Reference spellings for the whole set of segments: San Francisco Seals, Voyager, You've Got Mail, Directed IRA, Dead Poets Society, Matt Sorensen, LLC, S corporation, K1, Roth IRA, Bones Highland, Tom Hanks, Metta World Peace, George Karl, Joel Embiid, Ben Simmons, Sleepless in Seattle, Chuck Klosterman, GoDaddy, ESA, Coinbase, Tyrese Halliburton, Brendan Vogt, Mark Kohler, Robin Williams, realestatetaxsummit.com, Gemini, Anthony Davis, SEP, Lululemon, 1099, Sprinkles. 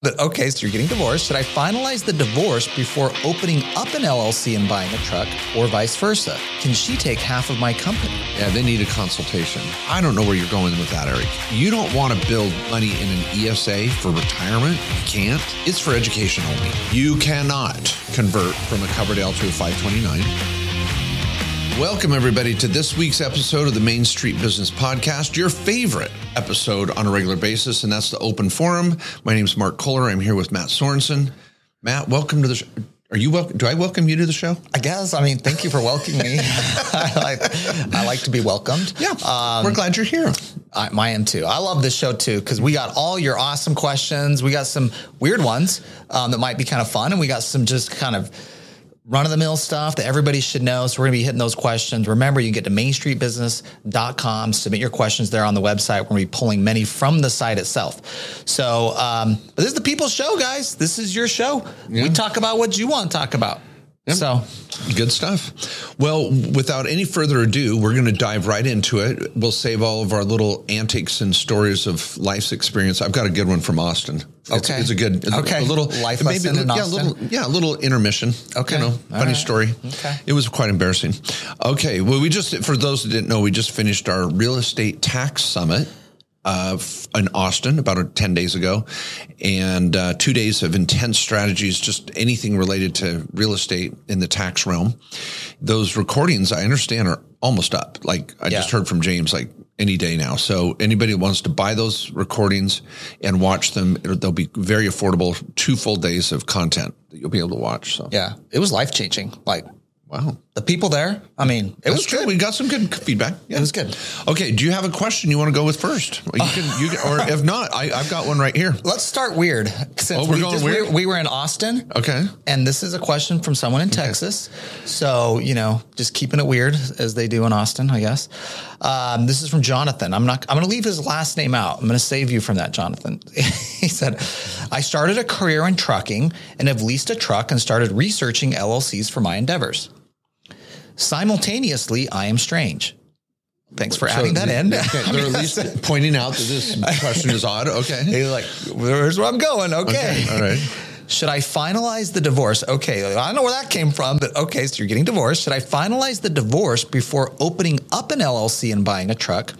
But okay, so you're getting divorced. Should I finalize the divorce before opening up an LLC and buying a truck, or vice versa? Can she take half of my company? Yeah, they need a consultation. I don't know where you're going with that, Eric. You don't want to build money in an ESA for retirement. You can't. It's for education only. You cannot convert from a Coverdell to a 529. Welcome, everybody, to this week's episode of the Main Street Business Podcast, your favorite episode on a regular basis, and that's the Open Forum. My name is Mark Kohler. I'm here with Matt Sorensen. Matt, welcome to the show. Are you welcome? Do I welcome you to the show? I guess. I mean, thank you for welcoming me. I like to be welcomed. Yeah, we're glad you're here. I am too. I love this show too, because we got all your awesome questions. We got some weird ones that might be kind of fun, and we got some just kind of run-of-the-mill stuff that everybody should know. So we're going to be hitting those questions. Remember, you can get to mainstreetbusiness.com, submit your questions there on the website. We're going to be pulling many from the site itself. So this is the people's show, guys. This is your show. Yeah. We talk about what you want to talk about. Yep. So good stuff. Well, without any further ado, we're going to dive right into it. We'll save all of our little antics and stories of life's experience. I've got a good one from Austin. Okay. It's a good, okay, a little life lesson in Austin. A little intermission. Okay. You know, funny story. Okay. It was quite embarrassing. Okay. Well, we just, for those that didn't know, we just finished our real estate tax summit in Austin about 10 days ago, and 2 days of intense strategies, just anything related to real estate in the tax realm. Those recordings, I understand, are almost up. Like I just heard from James, like any day now. So anybody who wants to buy those recordings and watch them, they'll be very affordable. 2 full days of content that you'll be able to watch. So yeah, it was life changing. Like, wow. The people there, I mean, that's true. We got some good feedback. Yeah. It was good. Okay. Do you have a question you want to go with first? You can, or if not, I've got one right here. Let's start weird. We're going weird? We were in Austin. Okay. And this is a question from someone in Texas. So, you know, just keeping it weird as they do in Austin, I guess. This is from Jonathan. I'm going to leave his last name out. I'm going to save you from that, Jonathan. He said, I started a career in trucking and have leased a truck and started researching LLCs for my endeavors. Simultaneously, I am strange. Thanks for adding that in. Okay, they're at least pointing out that this question is odd. Okay. They're like, here's where I'm going. Okay. All right. Should I finalize the divorce? Okay. I don't know where that came from, but okay. So you're getting divorced. Should I finalize the divorce before opening up an LLC and buying a truck,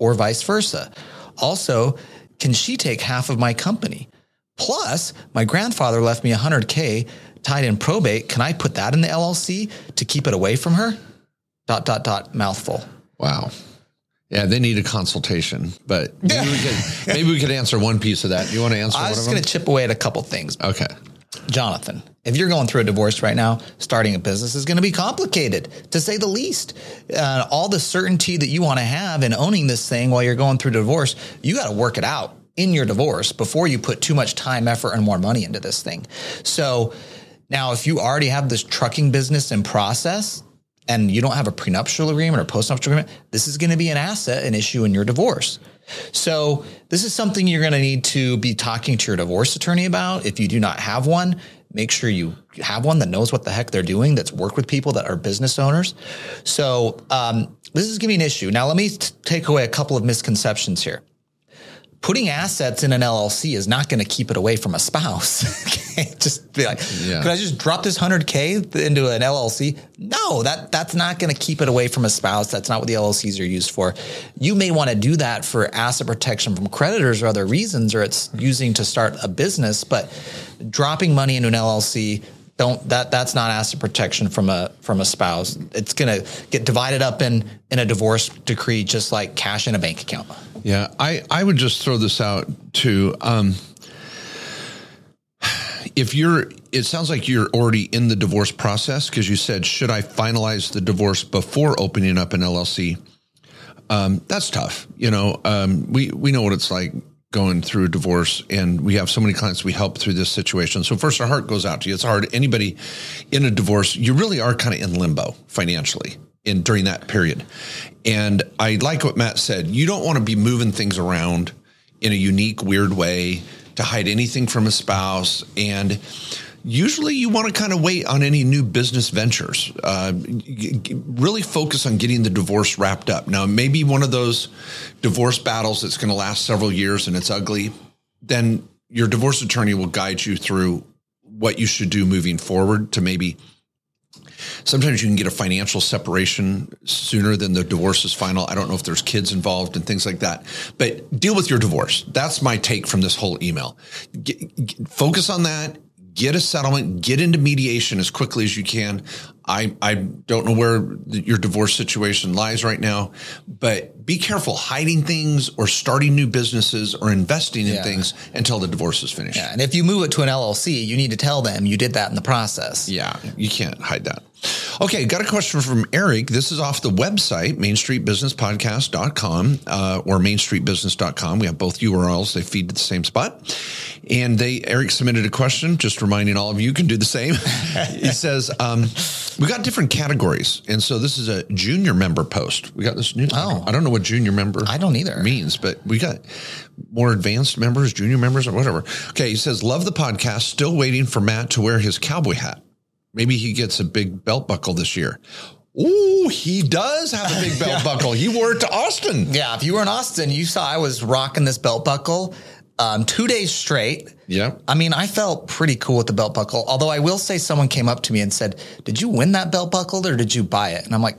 or vice versa? Also, can she take half of my company? Plus, my grandfather left me $100K tied in probate. Can I put that in the LLC to keep it away from her? ... Mouthful. Wow. Yeah, they need a consultation, but maybe we could answer one piece of that. You want to answer one of them? I was going to chip away at a couple things. Okay. Jonathan, if you're going through a divorce right now, starting a business is going to be complicated, to say the least. All the certainty that you want to have in owning this thing while you're going through divorce, you got to work it out in your divorce before you put too much time, effort, and more money into this thing. So now, if you already have this trucking business in process and you don't have a prenuptial agreement or postnuptial agreement, this is going to be an asset, an issue in your divorce. So this is something you're going to need to be talking to your divorce attorney about. If you do not have one, make sure you have one that knows what the heck they're doing, that's worked with people that are business owners. So this is going to be an issue. Now, let me take away a couple of misconceptions here. Putting assets in an LLC is not going to keep it away from a spouse. Just be like, could I just drop this $100K into an LLC? No, that's not going to keep it away from a spouse. That's not what the LLCs are used for. You may want to do that for asset protection from creditors or other reasons, or it's using to start a business. But dropping money into an LLC, that's not asset protection from a spouse. It's going to get divided up in a divorce decree, just like cash in a bank account. Yeah, I would just throw this out too. It sounds like you're already in the divorce process, because you said, should I finalize the divorce before opening up an LLC? That's tough. You know, we know what it's like going through a divorce, and we have so many clients we help through this situation. So first, our heart goes out to you. It's hard. Anybody in a divorce, you really are kind of in limbo financially during that period. And I like what Matt said. You don't want to be moving things around in a unique, weird way to hide anything from a spouse. And usually you want to kind of wait on any new business ventures. Really focus on getting the divorce wrapped up. Now, maybe one of those divorce battles that's going to last several years and it's ugly, then your divorce attorney will guide you through what you should do moving forward to maybe, sometimes you can get a financial separation sooner than the divorce is final. I don't know if there's kids involved and things like that, but deal with your divorce. That's my take from this whole email. Focus on that. Get a settlement, get into mediation as quickly as you can. I don't know where your divorce situation lies right now, but be careful hiding things or starting new businesses or investing in things until the divorce is finished. Yeah. And if you move it to an LLC, you need to tell them you did that in the process. Yeah, you can't hide that. Okay, got a question from Eric. This is off the website, mainstreetbusinesspodcast.com or mainstreetbusiness.com. We have both URLs. They feed to the same spot. And Eric submitted a question, just reminding all of you can do the same. He says, we got different categories. And so this is a junior member post. We got this new. Oh. I don't know what junior member I don't either. Means, but we got more advanced members, junior members, or whatever. Okay, he says, love the podcast. Still waiting for Matt to wear his cowboy hat. Maybe he gets a big belt buckle this year. Ooh, he does have a big belt buckle. He wore it to Austin. Yeah, if you were in Austin, you saw I was rocking this belt buckle 2 days straight. Yeah. I mean, I felt pretty cool with the belt buckle, although I will say someone came up to me and said, did you win that belt buckle or did you buy it? And I'm like,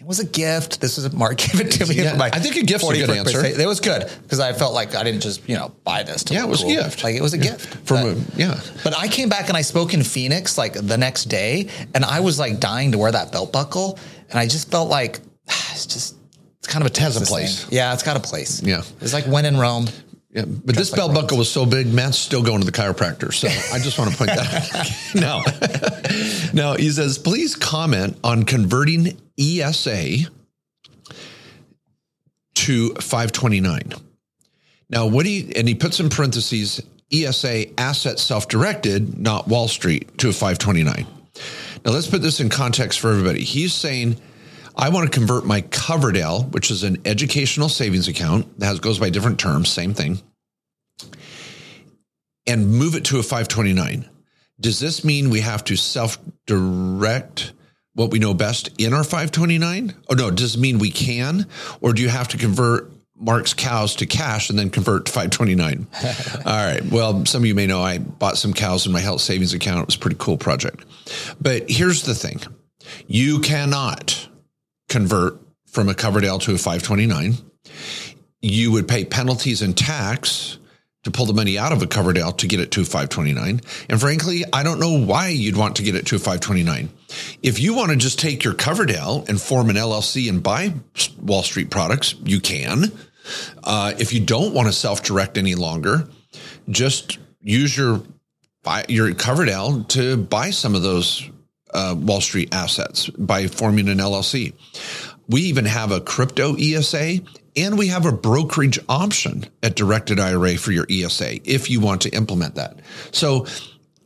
it was a gift. This was Mark gave it to me. Yeah, I think a gift's a good answer. It was good because I felt like I didn't just, buy this. To it was cool. A gift. Like it was a gift. But I came back and I spoke in Phoenix like the next day and I was like dying to wear that belt buckle. And I just felt like it's kind of a test. It has a place. Thing. Yeah, it's got a place. Yeah. It's like when in Rome. Yeah, but this belt buckle was so big, Matt's still going to the chiropractor. So I just want to point that out. Now, he says, please comment on converting ESA to 529. Now, and he puts in parentheses, ESA asset self-directed, not Wall Street, to a 529. Now, let's put this in context for everybody. He's saying, I want to convert my Coverdell, which is an educational savings account that goes by different terms, same thing, and move it to a 529. Does this mean we have to self-direct what we know best in our 529? Oh, no, does it mean we can? Or do you have to convert Mark's cows to cash and then convert to 529? All right. Well, some of you may know I bought some cows in my health savings account. It was a pretty cool project. But here's the thing. You cannot convert from a Coverdell to a 529. You would pay penalties and tax to pull the money out of a Coverdell to get it to a 529. And frankly, I don't know why you'd want to get it to a 529. If you want to just take your Coverdell and form an LLC and buy Wall Street products, you can. If you don't want to self-direct any longer, just use your Coverdell to buy some of those Wall Street assets by forming an LLC. We even have a crypto ESA and we have a brokerage option at Directed IRA for your ESA if you want to implement that. So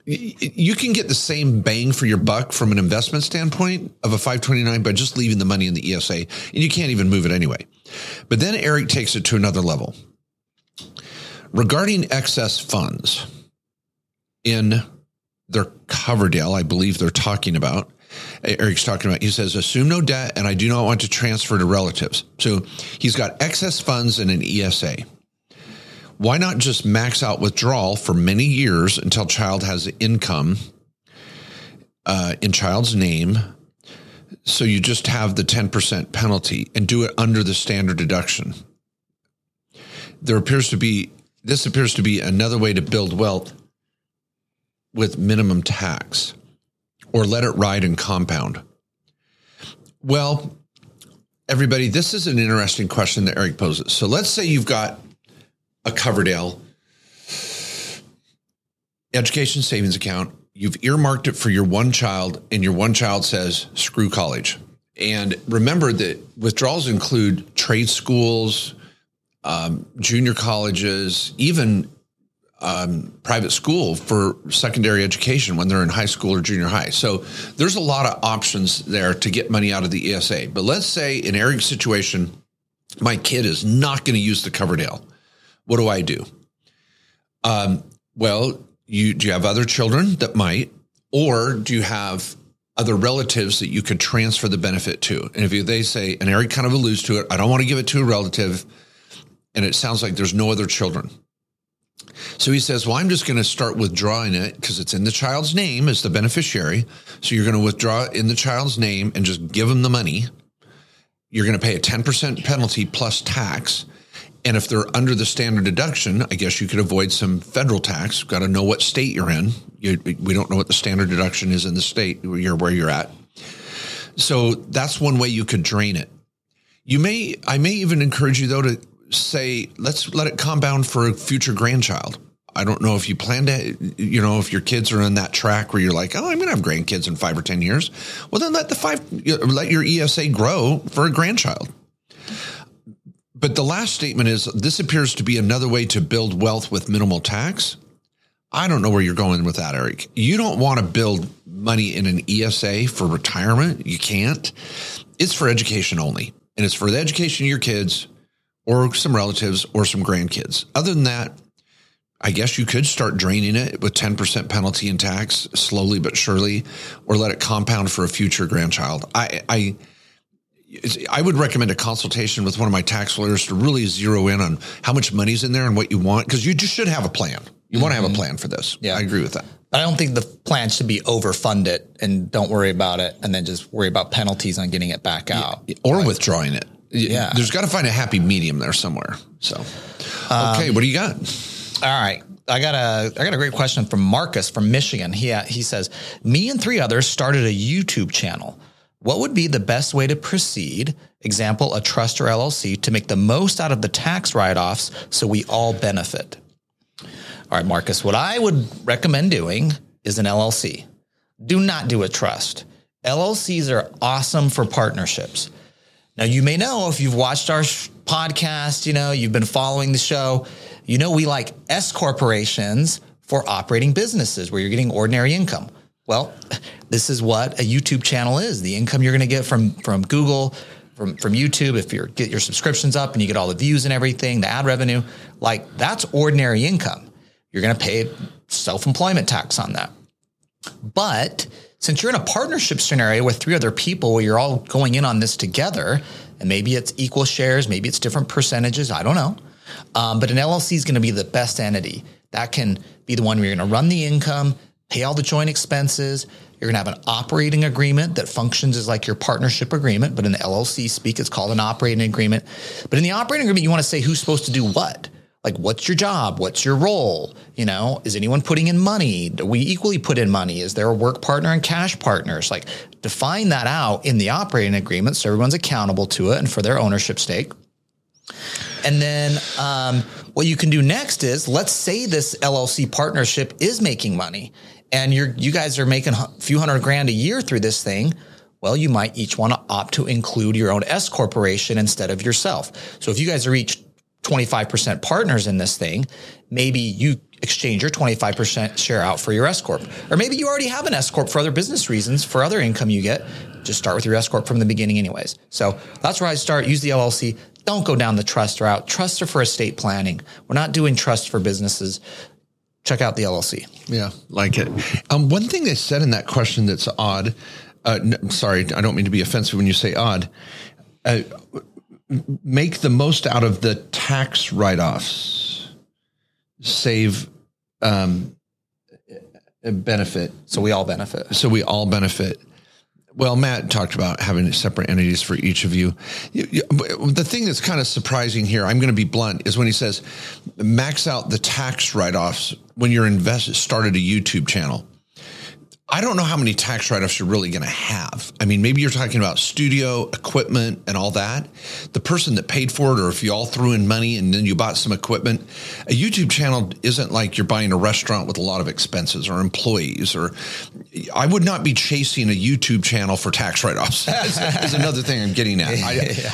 you can get the same bang for your buck from an investment standpoint of a 529 by just leaving the money in the ESA and you can't even move it anyway. But then Eric takes it to another level. Regarding excess funds in their Coverdell, I believe they're talking about, Eric's talking about, he says, assume no debt and I do not want to transfer to relatives. So he's got excess funds in an ESA. Why not just max out withdrawal for many years until child has income in child's name? So you just have the 10% penalty and do it under the standard deduction. This appears to be another way to build wealth with minimum tax, or let it ride and compound. Well, everybody, this is an interesting question that Eric poses. So let's say you've got a Coverdell education savings account. You've earmarked it for your one child, and your one child says, screw college. And remember that withdrawals include trade schools, junior colleges, even private school for secondary education when they're in high school or junior high. So there's a lot of options there to get money out of the ESA. But let's say in Eric's situation, my kid is not going to use the Coverdell. What do I do? Well, do you have other children that might, or do you have other relatives that you could transfer the benefit to? And they say, and Eric kind of alludes to it, I don't want to give it to a relative. And it sounds like there's no other children. So he says, well, I'm just going to start withdrawing it because it's in the child's name as the beneficiary. So you're going to withdraw in the child's name and just give them the money. You're going to pay a 10% penalty plus tax. And if they're under the standard deduction, I guess you could avoid some federal tax. You've got to know what state you're in. We don't know what the standard deduction is in the state where you're at. So that's one way you could drain it. I may even encourage you, though, to say, let's let it compound for a future grandchild. I don't know if you plan to, if your kids are on that track where you're like, oh, I'm going to have grandkids in 5 or 10 years. Well, then let your ESA grow for a grandchild. But the last statement is, this appears to be another way to build wealth with minimal tax. I don't know where you're going with that, Eric. You don't want to build money in an ESA for retirement. You can't. It's for education only. And it's for the education of your kids or some relatives or some grandkids. Other than that, I guess you could start draining it with 10% penalty and tax slowly but surely, or let it compound for a future grandchild. I would recommend a consultation with one of my tax lawyers to really zero in on how much money's in there and what you want, because you just should have a plan. You want to have a plan for this. Yeah. I agree with that. But I don't think the plan should be overfund it and don't worry about it and then just worry about penalties on getting it back out. Yeah. Or withdrawing it. Yeah. There's got to find a happy medium there somewhere. So, okay, what do you got? All right. I got a great question from Marcus from Michigan. He says, me and three others started a YouTube channel. What would be the best way to proceed? Example, a trust or LLC, to make the most out of the tax write-offs so we all benefit. All right, Marcus, what I would recommend doing is an LLC. Do not do a trust. LLCs are awesome for partnerships. Now, you may know, if you've watched our podcast, you've been following the show, we like S corporations for operating businesses where you're getting ordinary income. Well, this is what a YouTube channel is. The income you're going to get from Google, from YouTube, if you get your subscriptions up and you get all the views and everything, the ad revenue, like that's ordinary income. You're going to pay self-employment tax on that. But since you're in a partnership scenario with three other people where you're all going in on this together, and maybe it's equal shares, maybe it's different percentages, I don't know. But an LLC is going to be the best entity. That can be the one where you're going to run the income, pay all the joint expenses. You're going to have an operating agreement that functions as like your partnership agreement, but in the LLC speak, it's called an operating agreement. But in the operating agreement, you want to say who's supposed to do what. Like, what's your job? What's your role? Is anyone putting in money? Do we equally put in money? Is there a work partner and cash partners? Like, define that out in the operating agreement so everyone's accountable to it and for their ownership stake. And then what you can do next is, let's say this LLC partnership is making money and you guys are making a few $100,000 a year through this thing. Well, you might each want to opt to include your own S corporation instead of yourself. So if you guys are each 25% partners in this thing, maybe you exchange your 25% share out for your S corp. Or maybe you already have an S corp for other business reasons, for other income you get. Just start with your S corp from the beginning anyways. So that's where I start. Use the LLC. Don't go down the trust route. Trusts are for estate planning. We're not doing trusts for businesses. Check out the LLC. Yeah, like it. One thing they said in that question that's odd. Sorry, I don't mean to be offensive when you say odd. Make the most out of the tax write-offs. Save benefit. So we all benefit. Well, Matt talked about having separate entities for each of you. The thing that's kind of surprising here, I'm going to be blunt, is when he says max out the tax write-offs when you're started a YouTube channel. I don't know how many tax write-offs you're really going to have. I mean, maybe you're talking about studio, equipment, and all that. The person that paid for it, or if you all threw in money and then you bought some equipment, a YouTube channel isn't like you're buying a restaurant with a lot of expenses or employees. Or I would not be chasing a YouTube channel for tax write-offs is another thing I'm getting at.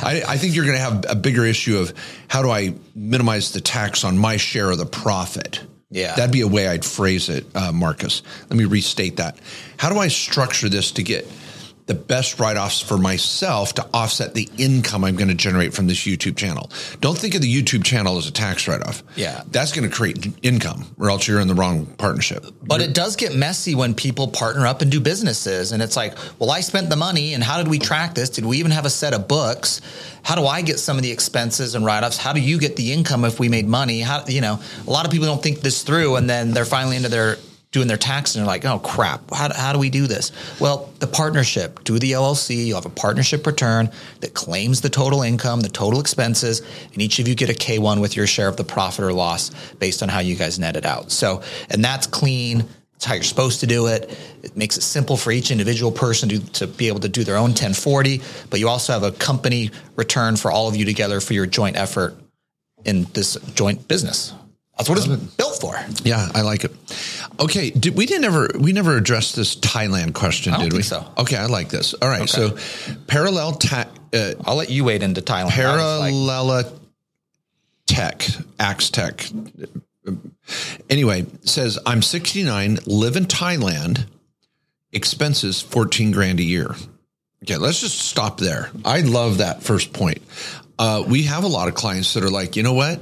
I think you're going to have a bigger issue of, how do I minimize the tax on my share of the profit? Yeah, that'd be a way I'd phrase it, Marcus. Let me restate that. How do I structure this to get the best write-offs for myself to offset the income I'm going to generate from this YouTube channel. Don't think of the YouTube channel as a tax write-off. Yeah. That's going to create income, or else you're in the wrong partnership. But it does get messy when people partner up and do businesses. And it's like, well, I spent the money, and how did we track this? Did we even have a set of books? How do I get some of the expenses and write-offs? How do you get the income if we made money? How, you know, a lot of people don't think this through, and then they're finally into their doing their tax and they're like, oh crap, how do we do this? Well, the partnership, do the LLC, you'll have a partnership return that claims the total income, the total expenses, and each of you get a K1 with your share of the profit or loss based on how you guys net it out. So, and that's clean. It's how you're supposed to do it. It makes it simple for each individual person to be able to do their own 1040, but you also have a company return for all of you together for your joint effort in this joint business. That's what it's built for. Yeah, I like it. Okay, we never addressed this Thailand question, did we? I don't think so. Okay, I like this. All right, okay. So parallel tech. I'll let you wade into Thailand. Axe Tech. Anyway, says I'm 69, live in Thailand, expenses $14,000 a year. Okay, let's just stop there. I love that first point. We have a lot of clients that are like, you know what?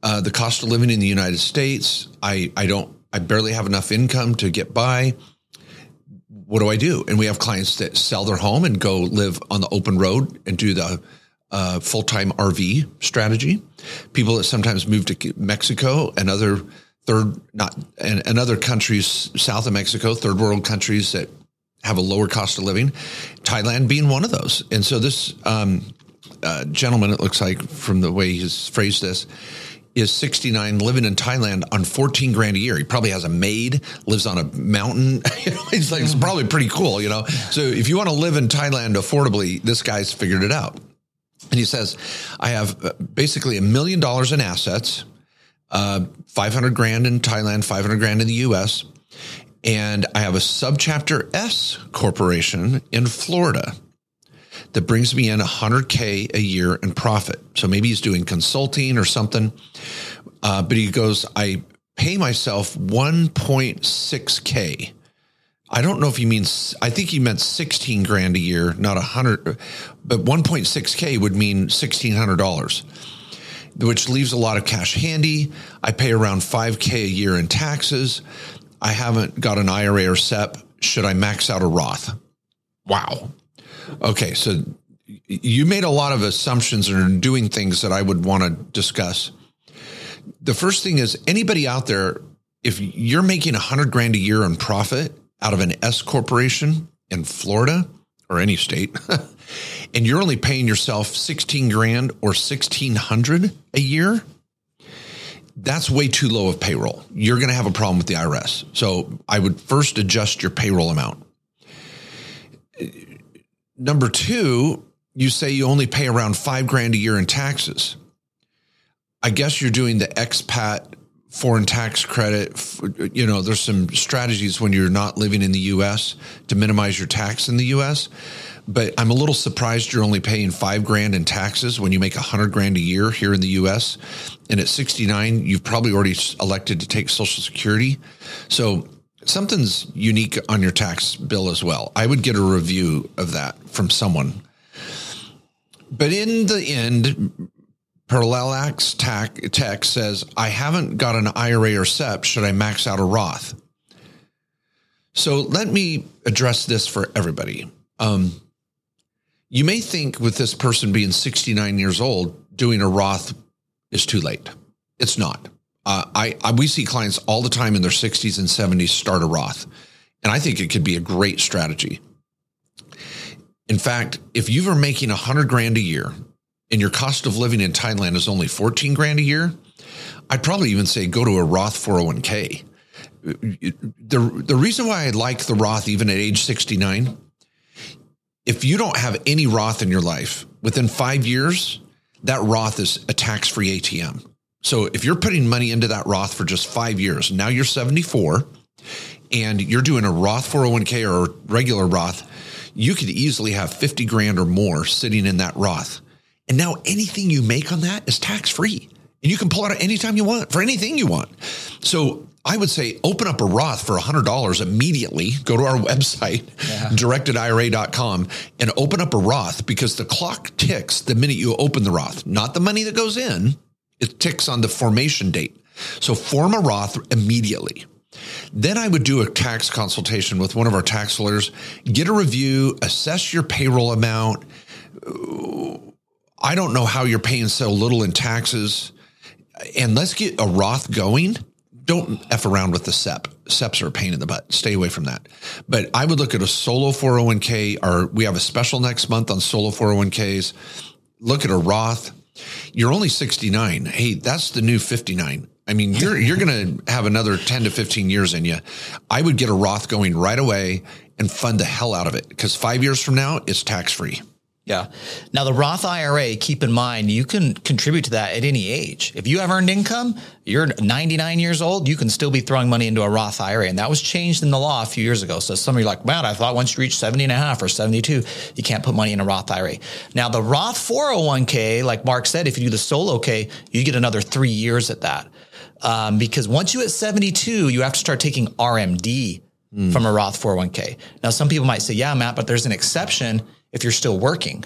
The cost of living in the United States, I barely have enough income to get by. What do I do? And we have clients that sell their home and go live on the open road and do the full-time RV strategy. People that sometimes move to Mexico and other countries south of Mexico, third world countries that have a lower cost of living, Thailand being one of those. And so this gentleman, it looks like from the way he's phrased this, is 69, living in Thailand on $14,000 a year. He probably has a maid, lives on a mountain. He's like, it's probably pretty cool, you know? So if you want to live in Thailand affordably, this guy's figured it out. And he says, I have basically $1 million in assets, $500,000 in Thailand, $500,000 in the US. And I have a subchapter S corporation in Florida that brings me in $100,000 a year in profit. So maybe he's doing consulting or something. But he goes, I pay myself $1,600. I don't know if he means, I think he meant $16,000 a year, not 100, but $1,600 would mean $1,600, which leaves a lot of cash handy. I pay around $5,000 a year in taxes. I haven't got an IRA or SEP. Should I max out a Roth? Wow. Okay, so you made a lot of assumptions and are doing things that I would want to discuss. The first thing is, anybody out there, if you're making $100,000 a year in profit out of an S corporation in Florida or any state, and you're only paying yourself $16,000 or $1,600 a year, that's way too low of payroll. You're going to have a problem with the IRS. So I would first adjust your payroll amount. Number two, you say you only pay around $5,000 a year in taxes. I guess you're doing the expat foreign tax credit. You know, there's some strategies when you're not living in the U.S. to minimize your tax in the U.S., but I'm a little surprised you're only paying $5,000 in taxes when you make $100,000 a year here in the U.S. And at 69, you've probably already elected to take Social Security. So something's unique on your tax bill as well. I would get a review of that from someone. But in the end, Parallax Tech says, I haven't got an IRA or SEP. Should I max out a Roth? So let me address this for everybody. You may think with this person being 69 years old, doing a Roth is too late. It's not. We see clients all the time in their 60s and 70s start a Roth, and I think it could be a great strategy. In fact, if you were making $100,000 a year and your cost of living in Thailand is only $14,000 a year, I'd probably even say go to a Roth 401k. The reason why I like the Roth even at age 69, if you don't have any Roth in your life, within 5 years, that Roth is a tax-free ATM. So if you're putting money into that Roth for just 5 years, now you're 74 and you're doing a Roth 401k or a regular Roth, you could easily have $50,000 or more sitting in that Roth. And now anything you make on that is tax free, and you can pull it out anytime you want for anything you want. So I would say open up a Roth for $100 immediately. Go to our website, directedira.com, and open up a Roth, because the clock ticks the minute you open the Roth, not the money that goes in. It ticks on the formation date. So form a Roth immediately. Then I would do a tax consultation with one of our tax lawyers, get a review, assess your payroll amount. I don't know how you're paying so little in taxes. And let's get a Roth going. Don't F around with the SEP. SEPs are a pain in the butt. Stay away from that. But I would look at a solo 401k, or we have a special next month on solo 401ks. Look at a Roth. You're only 69. Hey, that's the new 59. I mean, you're going to have another 10 to 15 years in you. I would get a Roth going right away and fund the hell out of it, because 5 years from now, it's tax-free. Yeah. Now, the Roth IRA, keep in mind, you can contribute to that at any age. If you have earned income, you're 99 years old, you can still be throwing money into a Roth IRA. And that was changed in the law a few years ago. So some of you are like, man, I thought once you reach 70 and a half or 72, you can't put money in a Roth IRA. Now, the Roth 401k, like Mark said, if you do the solo K, you get another 3 years at that. Because once you hit 72, you have to start taking RMD from a Roth 401k. Now, some people might say, yeah, Matt, but there's an exception if you're still working.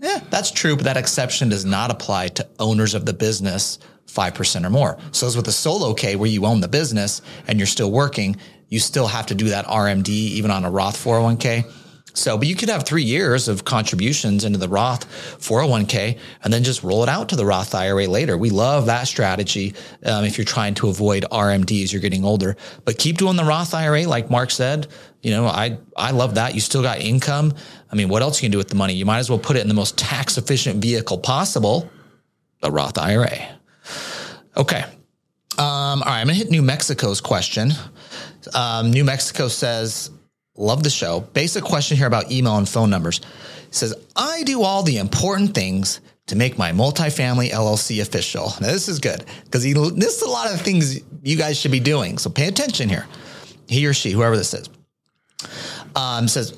Yeah, that's true, but that exception does not apply to owners of the business 5% or more. So as with a solo K where you own the business and you're still working, you still have to do that RMD even on a Roth 401k. So, but you could have 3 years of contributions into the Roth 401k and then just roll it out to the Roth IRA later. We love that strategy. If you're trying to avoid RMDs, you're getting older, but keep doing the Roth IRA. Like Mark said, you know, I love that. You still got income. I mean, what else you can do with the money? You might as well put it in the most tax efficient vehicle possible, the Roth IRA. Okay. All right. I'm going to hit New Mexico's question. New Mexico says, love the show. Basic question here about email and phone numbers. It says, I do all the important things to make my multifamily LLC official. Now, this is good because this is a lot of things you guys should be doing. So pay attention here. He or she, whoever this is, says,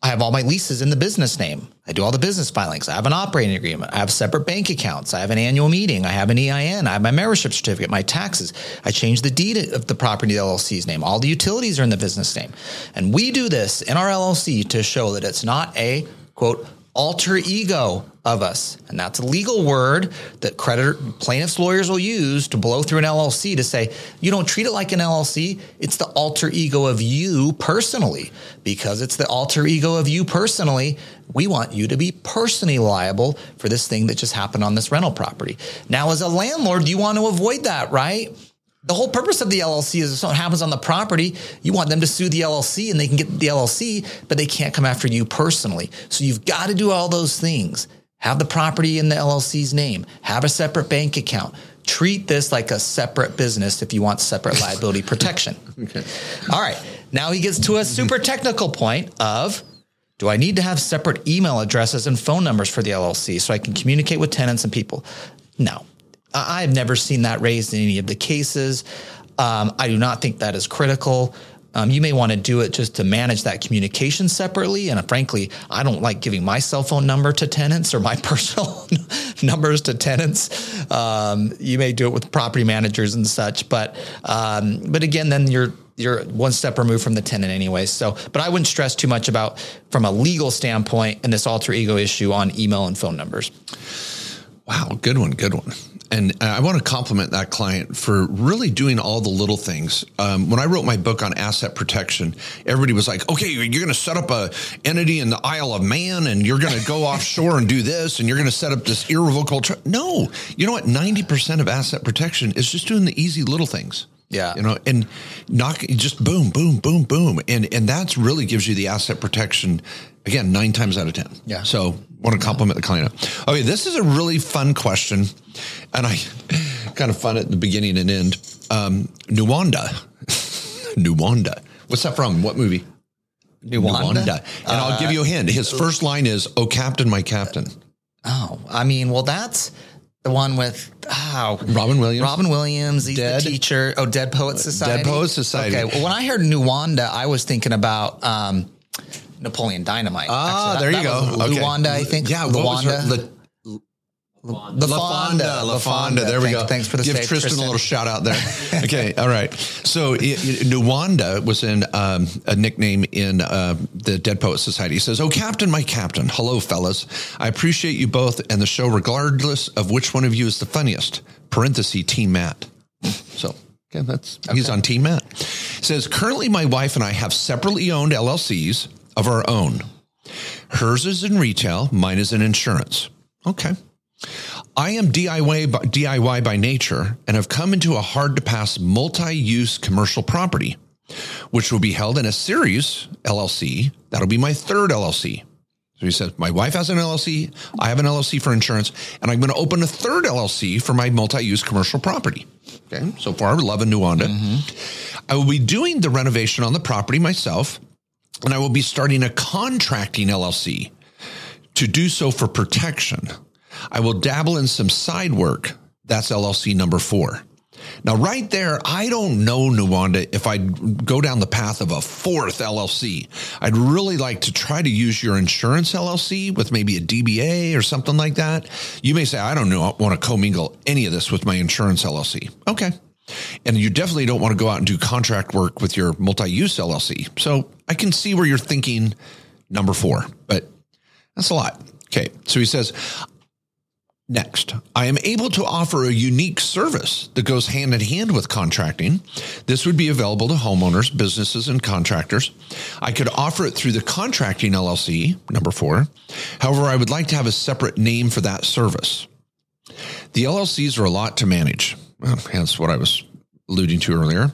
I have all my leases in the business name. I do all the business filings. I have an operating agreement. I have separate bank accounts. I have an annual meeting. I have an EIN. I have my membership certificate, my taxes. I change the deed of the property to the LLC's name. All the utilities are in the business name. And we do this in our LLC to show that it's not a, quote, alter ego of us. And that's a legal word that plaintiff's lawyers will use to blow through an LLC to say, you don't treat it like an LLC. It's the alter ego of you personally. Because it's the alter ego of you personally, we want you to be personally liable for this thing that just happened on this rental property. Now, as a landlord, you want to avoid that, right? The whole purpose of the LLC is if something happens on the property, you want them to sue the LLC and they can get the LLC, but they can't come after you personally. So you've got to do all those things. Have the property in the LLC's name. Have a separate bank account. Treat this like a separate business if you want separate liability protection. Okay. All right. Now he gets to a super technical point of, do I need to have separate email addresses and phone numbers for the LLC so I can communicate with tenants and people? No. I've never seen that raised in any of the cases. I do not think that is critical. You may want to do it just to manage that communication separately. And frankly, I don't like giving my cell phone number to tenants or my personal numbers to tenants. You may do it with property managers and such, but again, then you're one step removed from the tenant anyway. So, but I wouldn't stress too much about from a legal standpoint and this alter ego issue on email and phone numbers. Wow. Good one. Good one. And I want to compliment that client for really doing all the little things. When I wrote my book on asset protection, everybody was like, okay, you're going to set up a entity in the Isle of Man and you're going to go offshore and do this and you're going to set up this irrevocable. No, you know what? 90% of asset protection is just doing the easy little things. Yeah. You know, and just boom, boom, boom, boom. And that's really gives you the asset protection, again, 9 times out of 10. Yeah. So want to compliment the client. Okay. This is a really fun question. And I kind of fun at the beginning and end. Nuwanda. What's that from? What movie? Nuwanda. And I'll give you a hint. His first line is, "Oh, Captain, my Captain." That's the one with Robin Williams, he's the teacher. Oh, Dead Poets Society. Dead Poets Society. Okay. Well, when I heard Nuwanda, I was thinking about Napoleon Dynamite. Ah, there you go. Luwanda, okay. I think. Yeah, Luwanda. La Fonda. There we go. Thanks for the Give Tristan a little shout out there. Okay. All right. So Nuwanda was in a nickname in the Dead Poets Society. He says, "Oh, Captain, my Captain. Hello, fellas. I appreciate you both and the show, regardless of which one of you is the funniest. Parenthesis, Team Matt." So okay, he's on Team Matt. He says, "Currently, my wife and I have separately owned LLCs of our own. Hers is in retail. Mine is in insurance." Okay. "I am DIY by nature and have come into a hard-to-pass multi-use commercial property, which will be held in a series LLC. That'll be my third LLC." So he says, my wife has an LLC, I have an LLC for insurance, and I'm going to open a third LLC for my multi-use commercial property. Okay, so far, love and Nuwanda. Mm-hmm. "I will be doing the renovation on the property myself, and I will be starting a contracting LLC to do so for protection. I will dabble in some side work. That's LLC number 4. Now, right there, I don't know, Nuwanda, if I'd go down the path of a fourth LLC. I'd really like to try to use your insurance LLC with maybe a DBA or something like that. You may say, I don't know, I want to commingle any of this with my insurance LLC. Okay. And you definitely don't want to go out and do contract work with your multi-use LLC. So I can see where you're thinking number 4, but that's a lot. Okay. So he says, next, "I am able to offer a unique service that goes hand in hand with contracting. This would be available to homeowners, businesses, and contractors. I could offer it through the contracting LLC, number 4. However, I would like to have a separate name for that service. The LLCs are a lot to manage." Well, hence what I was alluding to earlier.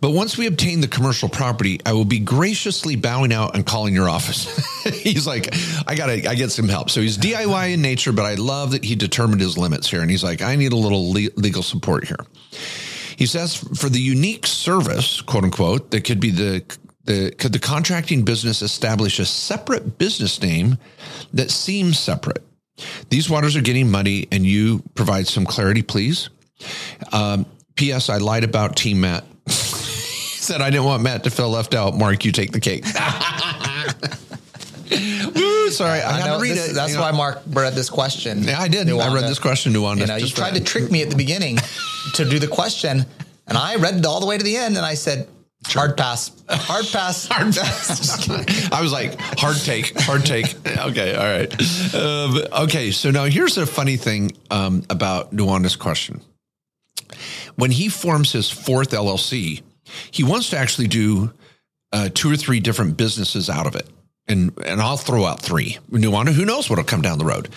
"But once we obtain the commercial property, I will be graciously bowing out and calling your office." He's like, I get some help. So he's DIY in nature, but I love that he determined his limits here. And he's like, I need a little legal support here. He says, "For the unique service, quote unquote, that could be could the contracting business establish a separate business name that seems separate? These waters are getting muddy and you provide some clarity, please. P.S. I lied about Team Matt." Said I didn't want Matt to feel left out. Mark, you take the cake. Woo, sorry, I had to read it. That's why Mark read this question. Yeah, I did. Nuwanda. I read this question, Nuwanda. You tried to trick me at the beginning to do the question, and I read it all the way to the end, and I said, sure. Hard pass. I was like, hard take. Okay, all right. Okay, so now here's a funny thing about Nuwanda's question. When he forms his fourth LLC, he wants to actually do 2 or 3 different businesses out of it. And I'll throw out 3. Nuwanda, who knows what'll come down the road.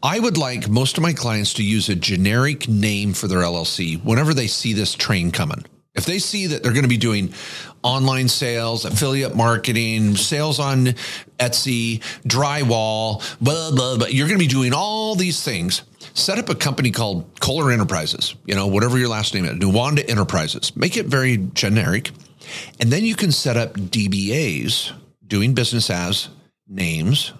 I would like most of my clients to use a generic name for their LLC whenever they see this train coming. If they see that they're going to be doing online sales, affiliate marketing, sales on Etsy, drywall, blah, blah, blah, you're going to be doing all these things. Set up a company called Kohler Enterprises, whatever your last name is, Nuwanda Enterprises. Make it very generic. And then you can set up DBAs, doing business as names,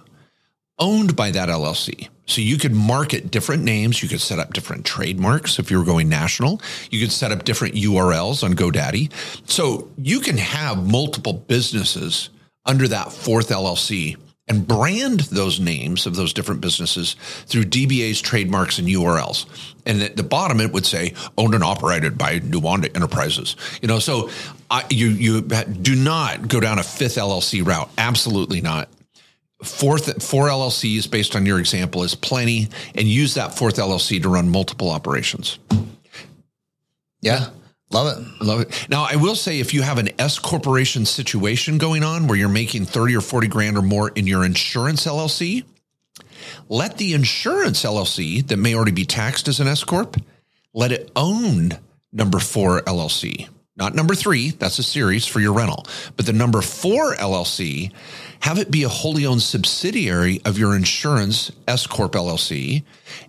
owned by that LLC. So you could market different names. You could set up different trademarks if you were going national. You could set up different URLs on GoDaddy. So you can have multiple businesses under that fourth LLC and brand those names of those different businesses through DBAs, trademarks, and URLs. And at the bottom, it would say, owned and operated by Nuwanda Enterprises. So you do not go down a fifth LLC route. Absolutely not. Four LLCs, based on your example, is plenty, and use that fourth LLC to run multiple operations. Yeah. Love it. Now, I will say if you have an S corporation situation going on where you're making 30 or 40 grand or more in your insurance LLC, let the insurance LLC that may already be taxed as an S corp, let it own number 4 LLC. Not number 3, that's a series for your rental, but the number 4 LLC, have it be a wholly owned subsidiary of your insurance S corp LLC,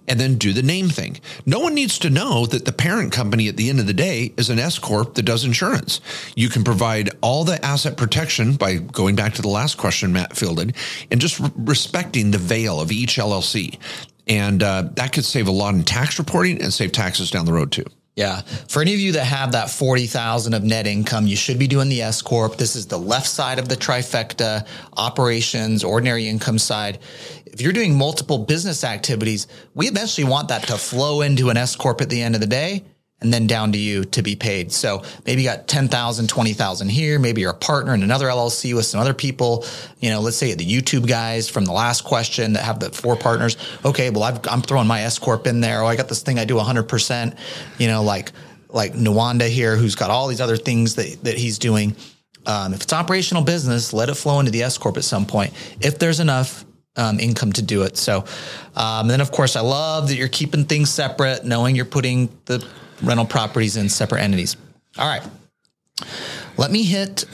and then do the name thing. No one needs to know that the parent company at the end of the day is an S corp that does insurance. You can provide all the asset protection by going back to the last question Matt fielded and just respecting the veil of each LLC. And that could save a lot in tax reporting and save taxes down the road too. Yeah. For any of you that have that $40,000 of net income, you should be doing the S corp. This is the left side of the trifecta, operations, ordinary income side. If you're doing multiple business activities, we eventually want that to flow into an S corp at the end of the day and then down to you to be paid. So maybe you got $10,000, $20,000 here. Maybe you're a partner in another LLC with some other people. You know, let's say the YouTube guys from the last question that have the four partners. Okay, well, I'm throwing my S corp in there. Oh, I got this thing I do 100%. You know, like Nwanda here, who's got all these other things that he's doing. If it's operational business, let it flow into the S corp at some point if there's enough income to do it. So, and then of course, I love that you're keeping things separate, knowing you're putting the rental properties in separate entities. All right. Let me hit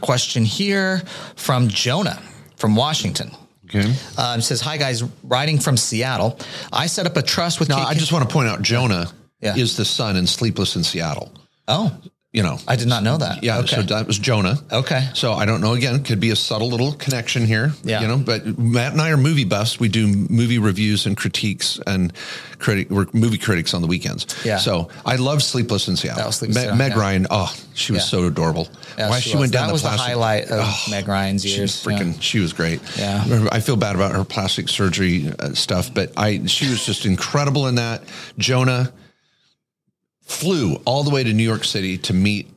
question here from Jonah from Washington. Okay. It says, hi, guys. Writing from Seattle. I set up a trust with... Now, I just want to point out Jonah is the son in Sleepless in Seattle. Oh. You know. I did not know that. Yeah. Okay. So that was Jonah. Okay. So I don't know. Again, could be a subtle little connection here. Yeah. You know, but Matt and I are movie buffs. We do movie reviews and critiques and we're movie critics on the weekends. Yeah. So I love Sleepless in Seattle. That was Sleepless in Seattle. Meg Ryan. Oh, she was so adorable. Yeah, why she went down the plastic. That was the highlight of Meg Ryan's years. She was freaking, she was great. Yeah. I feel bad about her plastic surgery stuff, but she was just incredible in that. Jonah flew all the way to New York City to meet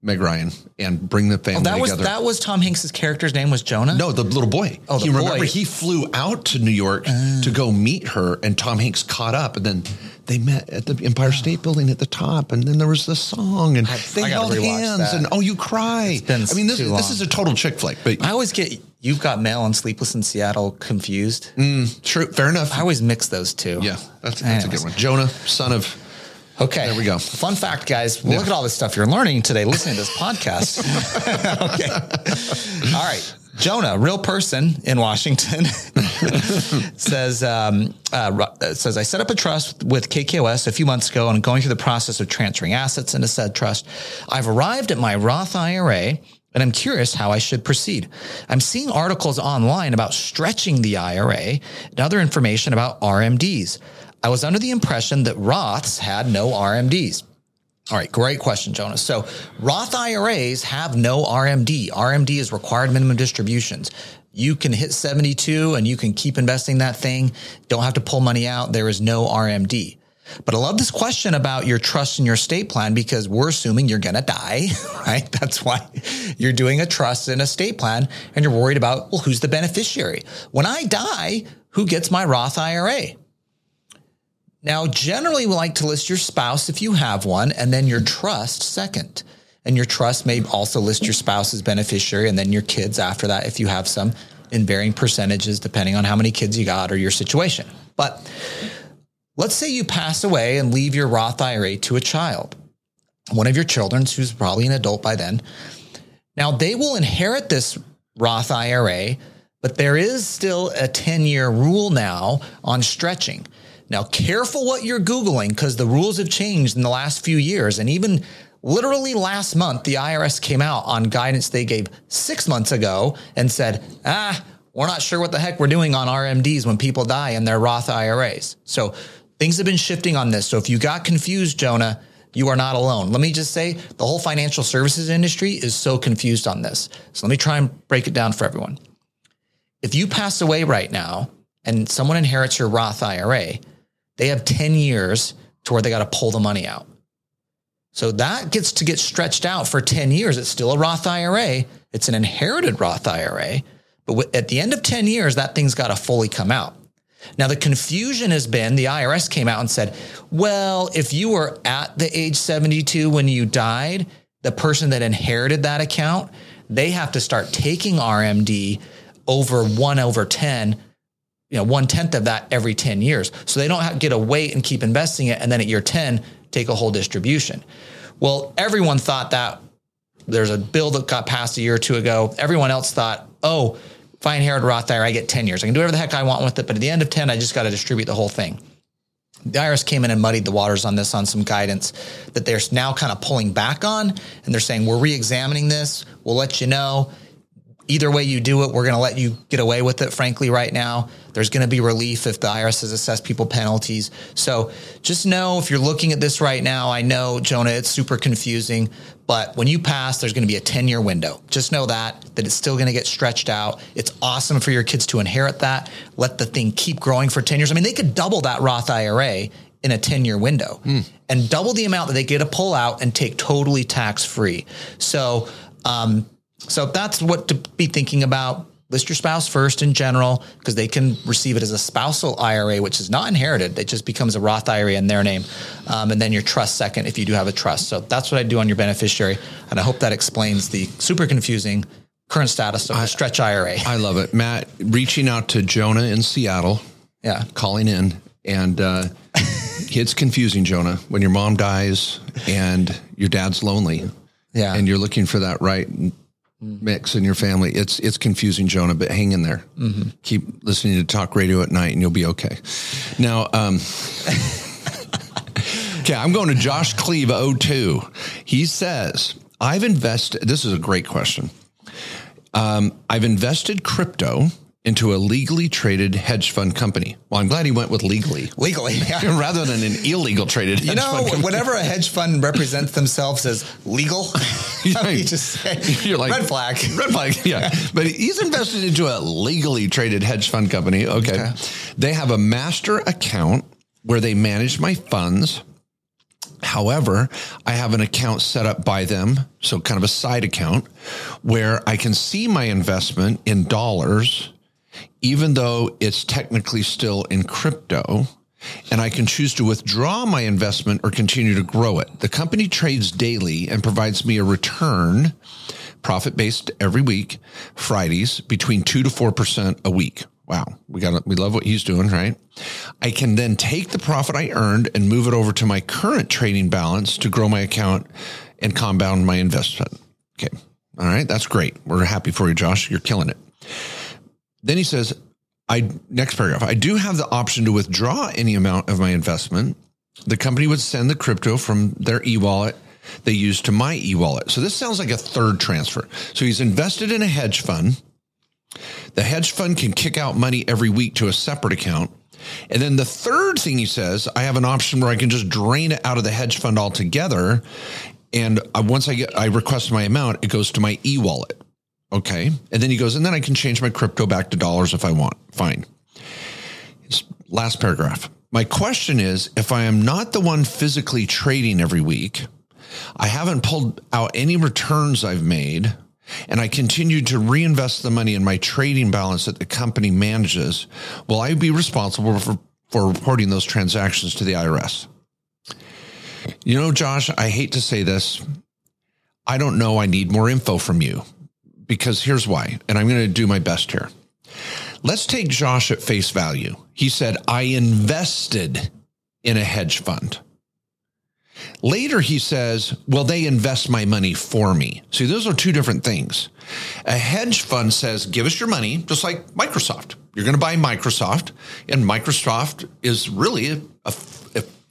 Meg Ryan and bring the family together. That was Tom Hanks's character's name was Jonah? No, the little boy. Oh, the boy. Remember, he flew out to New York to go meet her, and Tom Hanks caught up, and then they met at the Empire State Building at the top, and then there was the song, and they held hands, and oh, you cry. I mean, this is a total chick flick. But I always get You've Got Mail and Sleepless in Seattle confused. True, fair enough. I always mix those two. Yeah, that's a good one. Jonah, son of... Okay. There we go. Fun fact, guys. Well, look at all this stuff you're learning today listening to this podcast. Okay. All right. Jonah, real person in Washington, says, I set up a trust with KKOS a few months ago and I'm going through the process of transferring assets into said trust. I've arrived at my Roth IRA and I'm curious how I should proceed. I'm seeing articles online about stretching the IRA and other information about RMDs. I was under the impression that Roths had no RMDs. All right, great question, Jonas. So Roth IRAs have no RMD. RMD is required minimum distributions. You can hit 72 and you can keep investing that thing. Don't have to pull money out. There is no RMD. But I love this question about your trust and your estate plan because we're assuming you're going to die, right? That's why you're doing a trust and estate plan and you're worried about, well, who's the beneficiary? When I die, who gets my Roth IRA? Now, generally, we like to list your spouse if you have one, and then your trust second. And your trust may also list your spouse as beneficiary and then your kids after that if you have some in varying percentages depending on how many kids you got or your situation. But let's say you pass away and leave your Roth IRA to a child, one of your children who's probably an adult by then. Now, they will inherit this Roth IRA, but there is still a 10-year rule now on stretching. Now, careful what you're Googling because the rules have changed in the last few years. And even literally last month, the IRS came out on guidance they gave 6 months ago and said, we're not sure what the heck we're doing on RMDs when people die in their Roth IRAs. So things have been shifting on this. So if you got confused, Jonah, you are not alone. Let me just say the whole financial services industry is so confused on this. So let me try and break it down for everyone. If you pass away right now and someone inherits your Roth IRA, they have 10 years to where they got to pull the money out. So that gets to get stretched out for 10 years. It's still a Roth IRA. It's an inherited Roth IRA. But at the end of 10 years, that thing's got to fully come out. Now, the confusion has been the IRS came out and said, well, if you were at the age 72 when you died, the person that inherited that account, they have to start taking RMD over 1/10, you know, 1/10 of that every 10 years. So they don't have to get a wait and keep investing it. And then at year 10, take a whole distribution. Well, everyone thought that there's a bill that got passed a year or two ago. Everyone else thought, oh, if I inherit Roth IRA, I get 10 years. I can do whatever the heck I want with it. But at the end of 10, I just got to distribute the whole thing. The IRS came in and muddied the waters on this, on some guidance that they're now kind of pulling back on. And they're saying, we're reexamining this. We'll let you know. Either way you do it, we're going to let you get away with it, frankly, right now. There's going to be relief if the IRS has assessed people penalties. So just know if you're looking at this right now, I know, Jonah, it's super confusing, but when you pass, there's going to be a 10-year window. Just know that it's still going to get stretched out. It's awesome for your kids to inherit that. Let the thing keep growing for 10 years. I mean, they could double that Roth IRA in a 10-year window and double the amount that they get to pull out and take totally tax-free. So, so that's what to be thinking about. List your spouse first in general, because they can receive it as a spousal IRA, which is not inherited. It just becomes a Roth IRA in their name. And then your trust second, if you do have a trust. So that's what I do on your beneficiary. And I hope that explains the super confusing current status of the stretch IRA. I love it. Matt, reaching out to Jonah in Seattle. Yeah. Calling in. And it's confusing, Jonah, when your mom dies and your dad's lonely. Yeah. And you're looking for that right mix in your family. It's confusing, Jonah, but hang in there. Mm-hmm. Keep listening to talk radio at night and you'll be okay. Now, okay, I'm going to Josh Cleve 02. He says, I've invested, this is a great question. I've invested crypto into a legally traded hedge fund company. Well, I'm glad he went with legally. Legally, yeah. Rather than an illegal traded hedge fund company. Whenever a hedge fund represents themselves as legal, you just say, you're like, red flag. Red flag, yeah. But he's invested into a legally traded hedge fund company. Okay. They have a master account where they manage my funds. However, I have an account set up by them, so kind of a side account, where I can see my investment in dollars, even though it's technically still in crypto, and I can choose to withdraw my investment or continue to grow it. The company trades daily and provides me a return, profit-based every week, Fridays, between 2 to 4% a week. Wow, we love what he's doing, right? I can then take the profit I earned and move it over to my current trading balance to grow my account and compound my investment. Okay, all right, that's great. We're happy for you, Josh. You're killing it. Then he says, next paragraph, I do have the option to withdraw any amount of my investment. The company would send the crypto from their e-wallet they use to my e-wallet. So this sounds like a third transfer. So he's invested in a hedge fund. The hedge fund can kick out money every week to a separate account. And then the third thing he says, I have an option where I can just drain it out of the hedge fund altogether. And once I request my amount, it goes to my e-wallet. Okay. And then he goes, and then I can change my crypto back to dollars if I want. Fine. His last paragraph. My question is, if I am not the one physically trading every week, I haven't pulled out any returns I've made, and I continue to reinvest the money in my trading balance that the company manages, will I be responsible for reporting those transactions to the IRS? You know, Josh, I hate to say this. I don't know. I need more info from you. Because here's why, and I'm going to do my best here. Let's take Josh at face value. He said, I invested in a hedge fund. Later, he says, well, they invest my money for me. See, those are two different things. A hedge fund says, give us your money, just like Microsoft. You're going to buy Microsoft, and Microsoft is really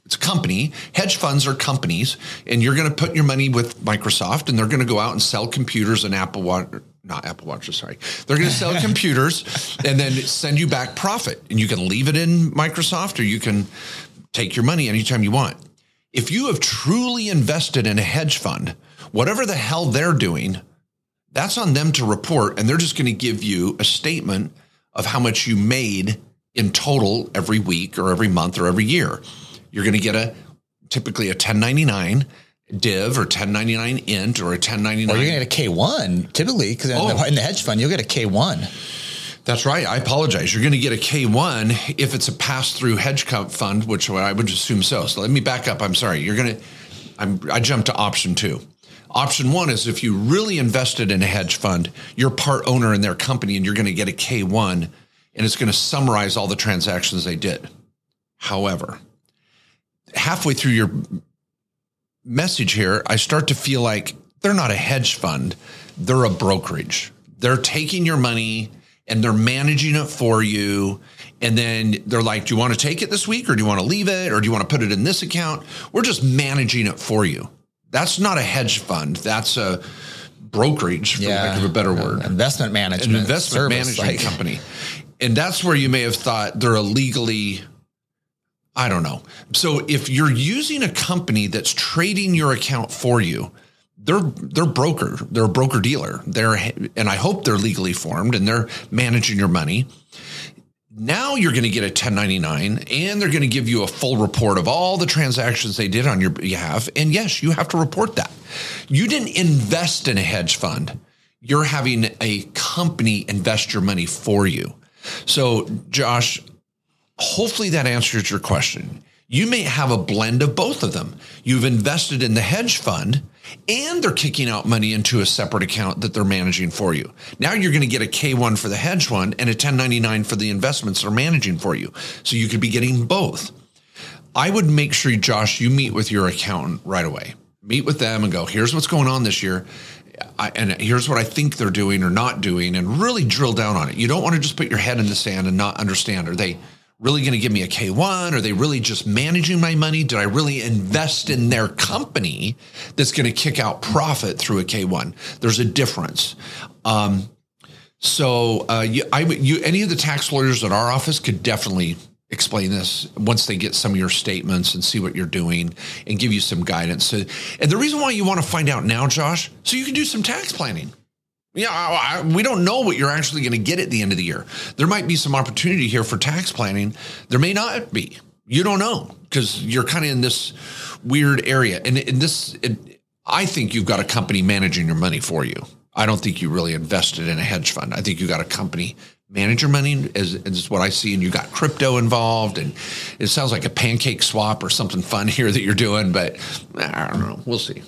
it's a company. Hedge funds are companies, and you're going to put your money with Microsoft, and they're going to go out and sell computers and They're going to sell computers and then send you back profit, and you can leave it in Microsoft or you can take your money anytime you want. If you have truly invested in a hedge fund, whatever the hell they're doing, that's on them to report, and they're just going to give you a statement of how much you made in total every week or every month or every year. You're going to get typically a 1099 div or 1099 int or a 1099. Or you're going to get a K1 typically, because in the hedge fund, you'll get a K1. That's right. I apologize. You're going to get a K1 if it's a pass-through hedge fund, which I would assume so. So let me back up. I'm sorry. I jumped to option two. Option one is if you really invested in a hedge fund, you're part owner in their company and you're going to get a K1 and it's going to summarize all the transactions they did. However, halfway through your message here, I start to feel like they're not a hedge fund. They're a brokerage. They're taking your money and they're managing it for you. And then they're like, do you want to take it this week or do you want to leave it or do you want to put it in this account? We're just managing it for you. That's not a hedge fund. That's a brokerage, for lack of a better word. Investment management. An investment management company. And that's where you may have thought they're illegally, I don't know. So if you're using a company that's trading your account for you, they're a broker dealer. And I hope they're legally formed and they're managing your money. Now you're going to get a 1099 and they're going to give you a full report of all the transactions they did on your behalf. And yes, you have to report that. You didn't invest in a hedge fund. You're having a company invest your money for you. So Josh, hopefully that answers your question. You may have a blend of both of them. You've invested in the hedge fund and they're kicking out money into a separate account that they're managing for you. Now you're going to get a K1 for the hedge fund and a 1099 for the investments they're managing for you. So you could be getting both. I would make sure, Josh, you meet with your accountant right away. Meet with them and go, here's what's going on this year. And here's what I think they're doing or not doing, and really drill down on it. You don't want to just put your head in the sand and not understand. Are they really going to give me a K1? Are they really just managing my money? Did I really invest in their company that's going to kick out profit through a K1? There's a difference. Any of the tax lawyers at our office could definitely explain this once they get some of your statements and see what you're doing and give you some guidance. So, and the reason why you want to find out now, Josh, so you can do some tax planning. Yeah, we don't know what you're actually going to get at the end of the year. There might be some opportunity here for tax planning. There may not be. You don't know because you're kind of in this weird area. I think you've got a company managing your money for you. I don't think you really invested in a hedge fund. I think you got a company manage your money is what I see. And you got crypto involved. And it sounds like a pancake swap or something fun here that you're doing. But I don't know. We'll see.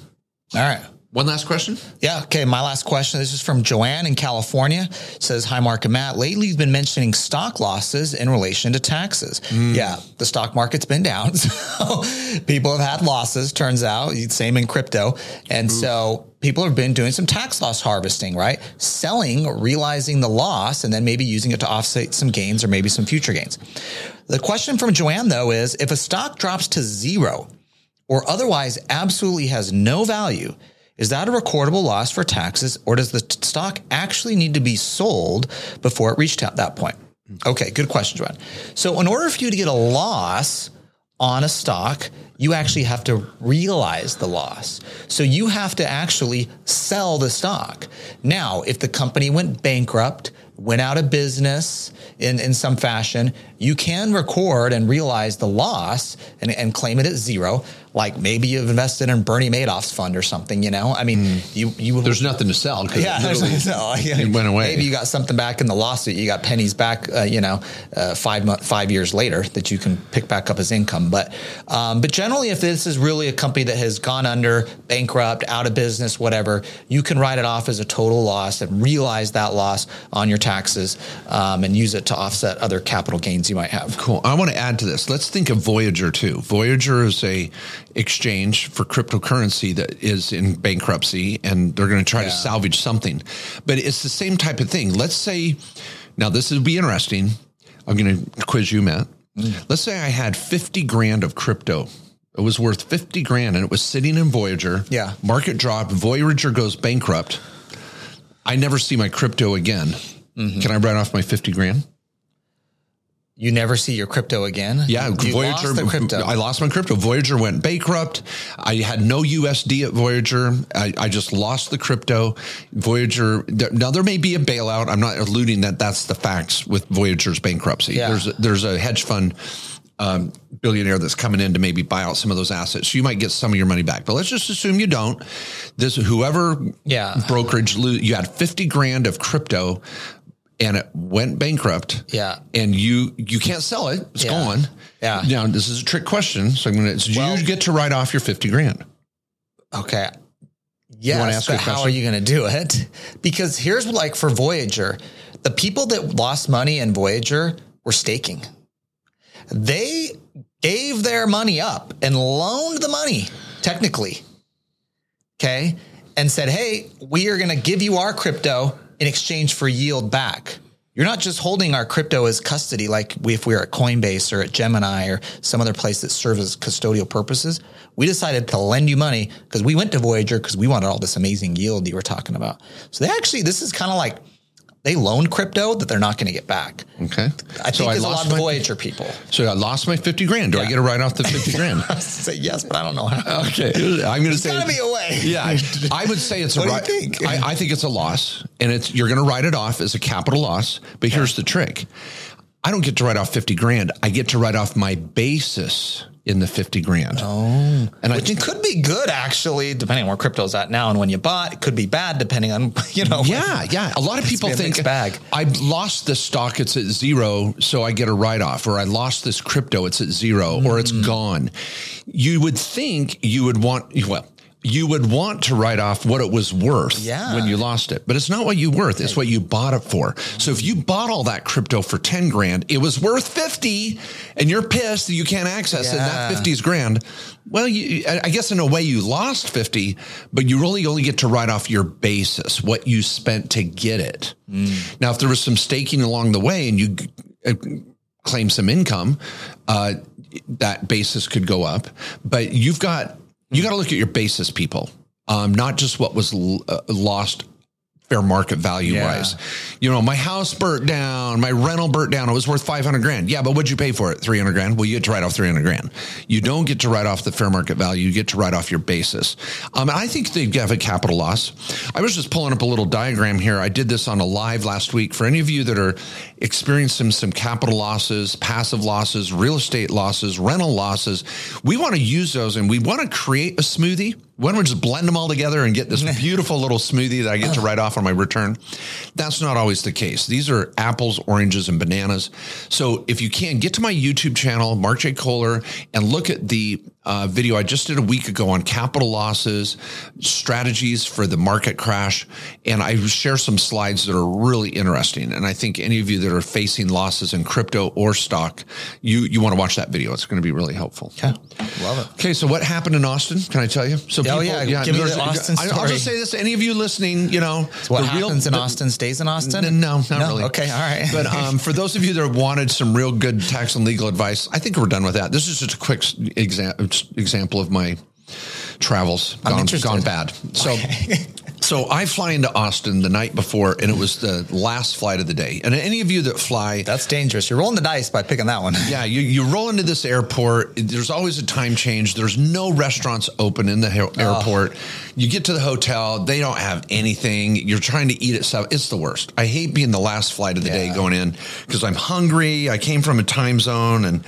All right. One last question? Yeah. Okay. My last question. This is from Joanne in California. It says, hi, Mark and Matt. Lately, you've been mentioning stock losses in relation to taxes. Yeah. The stock market's been down. So people have had losses, turns out. Same in crypto. And so people have been doing some tax loss harvesting, right? Selling, realizing the loss, and then maybe using it to offset some gains or maybe some future gains. The question from Joanne, though, is if a stock drops to zero or otherwise absolutely has no value, is that a recordable loss for taxes, or does the stock actually need to be sold before it reached that point? Okay, good question, Joanne. So in order for you to get a loss on a stock, you actually have to realize the loss. So you have to actually sell the stock. Now, if the company went bankrupt, went out of business in some fashion, you can record and realize the loss and claim it at zero. Like maybe you've invested in Bernie Madoff's fund or something, you know? I mean, there's nothing to sell because it went away. Maybe you got something back in the lawsuit. You got pennies back, 5 years later that you can pick back up as income. But generally, if this is really a company that has gone under, bankrupt, out of business, whatever, you can write it off as a total loss and realize that loss on your taxes and use it to offset other capital gains you might have. Cool. I want to add to this. Let's think of Voyager too. Voyager is a exchange for cryptocurrency that is in bankruptcy, and they're going to try to salvage something. But it's the same type of thing. Let's say, now this would be interesting. I'm going to quiz you, Matt. Let's say I had 50 grand of crypto. It was worth 50 grand and it was sitting in Voyager. Yeah. Market drop. Voyager goes bankrupt. I never see my crypto again. Can I write off my 50 grand? You never see your crypto again? Yeah. You Voyager, lost the crypto. I lost my crypto. Voyager went bankrupt. I had no USD at Voyager. I just lost the crypto. Voyager. Now there may be a bailout. I'm not alluding that that's the facts with Voyager's bankruptcy. Yeah. There's a hedge fund billionaire that's coming in to maybe buy out some of those assets. So you might get some of your money back, but let's just assume you don't. This, whoever brokerage, you had 50 grand of crypto and it went bankrupt. Yeah. And you can't sell it. It's gone. Yeah. Now this is a trick question. So I'm going to, you get to write off your 50 grand. Okay. Yes, but how are you going to do it? Because here's like for Voyager, the people that lost money in Voyager were staking. They gave their money up and loaned the money technically. Okay. And said, hey, we are going to give you our crypto in exchange for yield back. You're not just holding our crypto as custody, like if we're at Coinbase or at Gemini or some other place that serves as custodial purposes. We decided to lend you money because we went to Voyager because we wanted all this amazing yield you were talking about. So they actually, this is kind of like they loan crypto that they're not going to get back. Okay. I think there's a lot of Voyager people. So I lost my 50 grand. Do I get a write off the 50 grand? I say yes, but I don't know how. Okay. I'm going to say. It's got to be a way. Yeah. I would say it's a write. What do you think? I think it's a loss, and it's you're going to write it off as a capital loss. But here's the trick. I don't get to write off 50 grand. I get to write off my basis in the 50 grand. Oh, and which it could be good actually, depending on where crypto's at now and when you bought. It could be bad depending on, you know. Yeah, yeah. A lot of people think, I lost this stock, it's at zero, so I get a write-off. Or I lost this crypto, it's at zero, or it's gone. You would think you would want, well, you would want to write off what it was worth when you lost it. But it's not what you worth. It's what you bought it for. So if you bought all that crypto for 10 grand, it was worth 50 and you're pissed that you can't access it. That 50 is grand. Well, I guess in a way you lost 50, but you really only get to write off your basis, what you spent to get it. Mm. Now, if there was some staking along the way and you claim some income, that basis could go up, but you got to look at your basis, people, not just what was lost fair market value wise. You know, my house burnt down, my rental burnt down. It was worth 500 grand. Yeah, but what'd you pay for it? 300 grand. Well, you get to write off 300 grand. You don't get to write off the fair market value. You get to write off your basis. I think they have a capital loss. I was just pulling up a little diagram here. I did this on a live last week. For any of you that are experiencing some capital losses, passive losses, real estate losses, rental losses, we want to use those and we want to create a smoothie. Why don't we just blend them all together and get this beautiful little smoothie that I get to write off on my return? That's not always the case. These are apples, oranges, and bananas. So if you can, get to my YouTube channel, Mark J. Kohler, and look at the video I just did a week ago on capital losses, strategies for the market crash. And I share some slides that are really interesting. And I think any of you that are facing losses in crypto or stock, you want to watch that video. It's going to be really helpful. Yeah, love it. Okay, so what happened in Austin? Can I tell you? So give me the Austin story. I'll just say this: any of you listening, you know, what happens in Austin stays in Austin. No, not really. Okay, all right. But for those of you that wanted some real good tax and legal advice, I think we're done with that. This is just a quick example of my travels gone bad. So. Okay. So I fly into Austin the night before, and it was the last flight of the day. And any of you that fly... That's dangerous. You're rolling the dice by picking that one. Yeah, you roll into this airport. There's always a time change. There's no restaurants open in the airport. You get to the hotel. They don't have anything. You're trying to eat at 7. It's the worst. I hate being the last flight of the day going in because I'm hungry. I came from a time zone, and...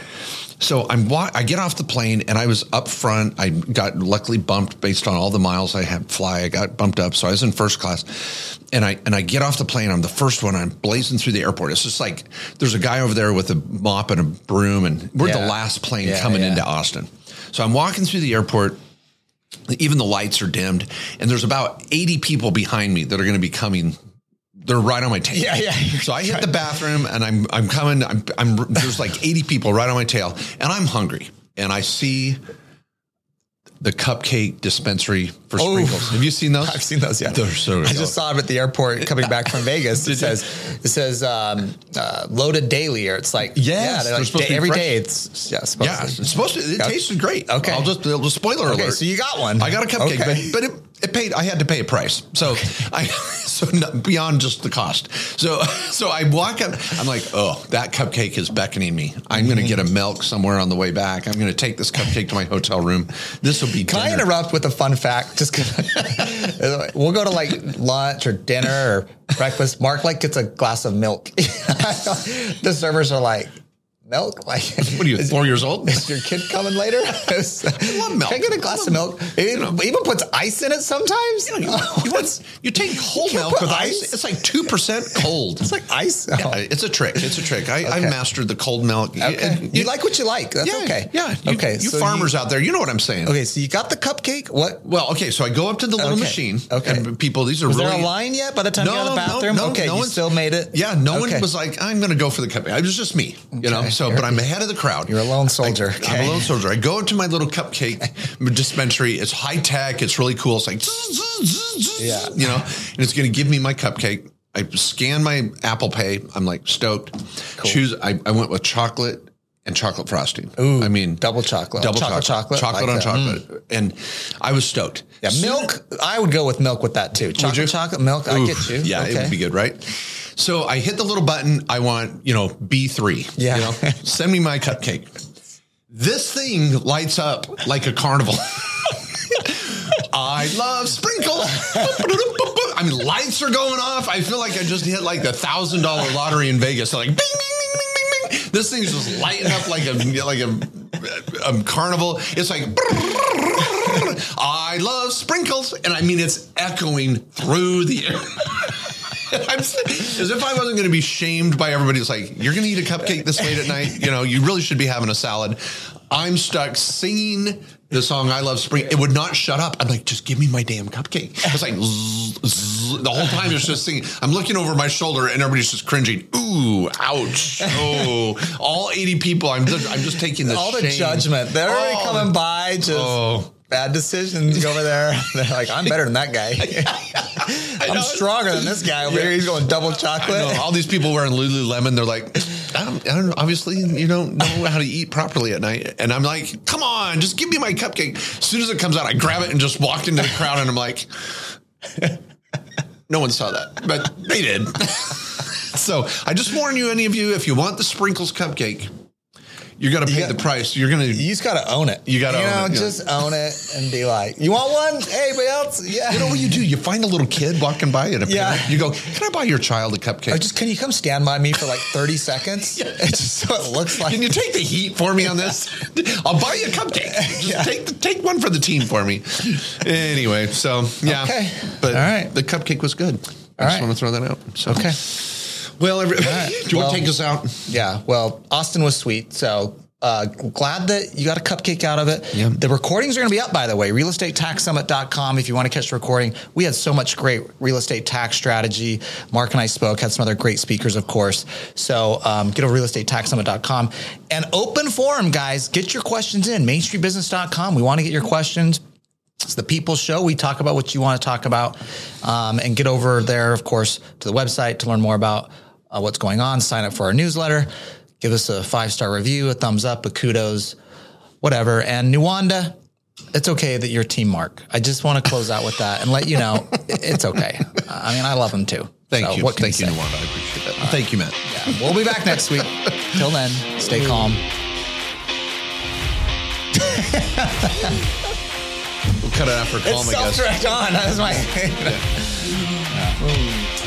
So I get off the plane and I was up front. I got luckily bumped based on all the miles I had fly. I got bumped up. So I was in first class and I get off the plane. I'm the first one. I'm blazing through the airport. It's just like, there's a guy over there with a mop and a broom and we're the last plane coming into Austin. So I'm walking through the airport. Even the lights are dimmed and there's about 80 people behind me that are going to be coming. They're right on my tail. Yeah. So I hit the bathroom and I'm coming. There's like 80 people right on my tail and I'm hungry and I see the cupcake dispensary for Sprinkles. Have you seen those? I've seen those. Yeah. They're so good. I just saw it at the airport coming back from Vegas. It says loaded daily, or it's like, every day. It tasted great. Okay. Spoiler alert. Okay, so you got one. I got a cupcake, but it paid. I had to pay a price. So beyond just the cost. So I walk up. I'm like, oh, that cupcake is beckoning me. I'm going to get a milk somewhere on the way back. I'm going to take this cupcake to my hotel room. This will be. Can I interrupt with a fun fact? Just because we'll go to like lunch or dinner or breakfast. Mark gets a glass of milk. The servers are like. Milk? What are you, 4 years old? Is your kid coming later? I love milk. Can I get a glass of milk? It even puts ice in it sometimes. You take whole milk with ice. It's like 2% cold. It's like ice. Oh. Yeah, it's a trick. I mastered the cold milk. Okay. You like what you like. That's okay. Yeah. You farmers out there, you know what I'm saying. Okay, so you got the cupcake. What? Well, okay, so I go up to the little machine. Okay. And people, these are really... Was there a line yet by the time you got to the bathroom? No, okay, you still made it. Yeah, no one was like, I'm going to go for the cupcake. It was just me, you know? So, but I'm ahead of the crowd. You're a lone soldier. I'm a lone soldier. I go into my little cupcake dispensary. It's high tech. It's really cool. It's like, you know, and it's going to give me my cupcake. I scanned my Apple Pay. I'm like stoked. Cool. I went with chocolate and chocolate frosting. Ooh, I mean, double chocolate. Double chocolate. Chocolate like on that. Chocolate. Mm. And I was stoked. Yeah, milk. I would go with milk with that too. Chocolate, milk. Ooh, I get you. Yeah, okay. It would be good, right? So I hit the little button. I want, B3. Yeah. Send me my cupcake. This thing lights up like a carnival. I love Sprinkles. I mean, lights are going off. I feel like I just hit like the $1,000 lottery in Vegas. So like, bing, bing, bing, bing, bing. This thing's just lighting up like a carnival. It's like, I love Sprinkles. And I mean, it's echoing through the air. As if I wasn't going to be shamed by everybody that's like, you're going to eat a cupcake this late at night. You really should be having a salad. I'm stuck singing the song I Love Spring. It would not shut up. I'm like, just give me my damn cupcake. It's like the whole time it's just singing. I'm looking over my shoulder and everybody's just cringing. Ooh, ouch. Oh, all 80 people. I'm just taking the all shame. The judgment. They're already coming by. Just bad decisions over there. They're like, I'm better than that guy. I'm stronger than this guy over here. He's going double chocolate. I know. All these people wearing Lululemon, they're like, I don't know. Obviously, you don't know how to eat properly at night. And I'm like, come on, just give me my cupcake. As soon as it comes out, I grab it and just walked into the crowd. And I'm like, no one saw that, but they did. So I just warn you, any of you, if you want the Sprinkles cupcake, you're going to pay the price. You just got to own it. You got to own it. Just own it and be like, you want one? Hey, anybody else? Yeah. You know what you do? You find a little kid walking by and you go, can I buy your child a cupcake? Can you come stand by me for like 30 seconds? Yeah. It's just so it looks like. Can you take the heat for me on this? I'll buy you a cupcake. Just take one for the team for me. Anyway, so yeah. Okay. But all right. The cupcake was good. I just want to throw that out. So. Okay. Well, do you want to take us out? Yeah. Well, Austin was sweet. So glad that you got a cupcake out of it. Yeah. The recordings are going to be up, by the way, realestatetaxsummit.com. If you want to catch the recording, we had so much great real estate tax strategy. Mark and I spoke, had some other great speakers, of course. So get over realestatetaxsummit.com and open forum, guys. Get your questions in mainstreetbusiness.com. We want to get your questions. It's the People Show. We talk about what you want to talk about and get over there, of course, to the website to learn more about what's going on. Sign up for our newsletter. Give us a 5-star review, a thumbs up, a kudos, whatever. And Nuwanda, it's okay that you're Team Mark. I just want to close out with that and let you know it's okay. I mean, I love him too. Thank you. Thank you, Nuwanda. I appreciate it. Thank you, Matt. Yeah, we'll be back next week. Till then, stay calm. We'll cut it out for calm, I guess. It's self-direct on. That was my... yeah.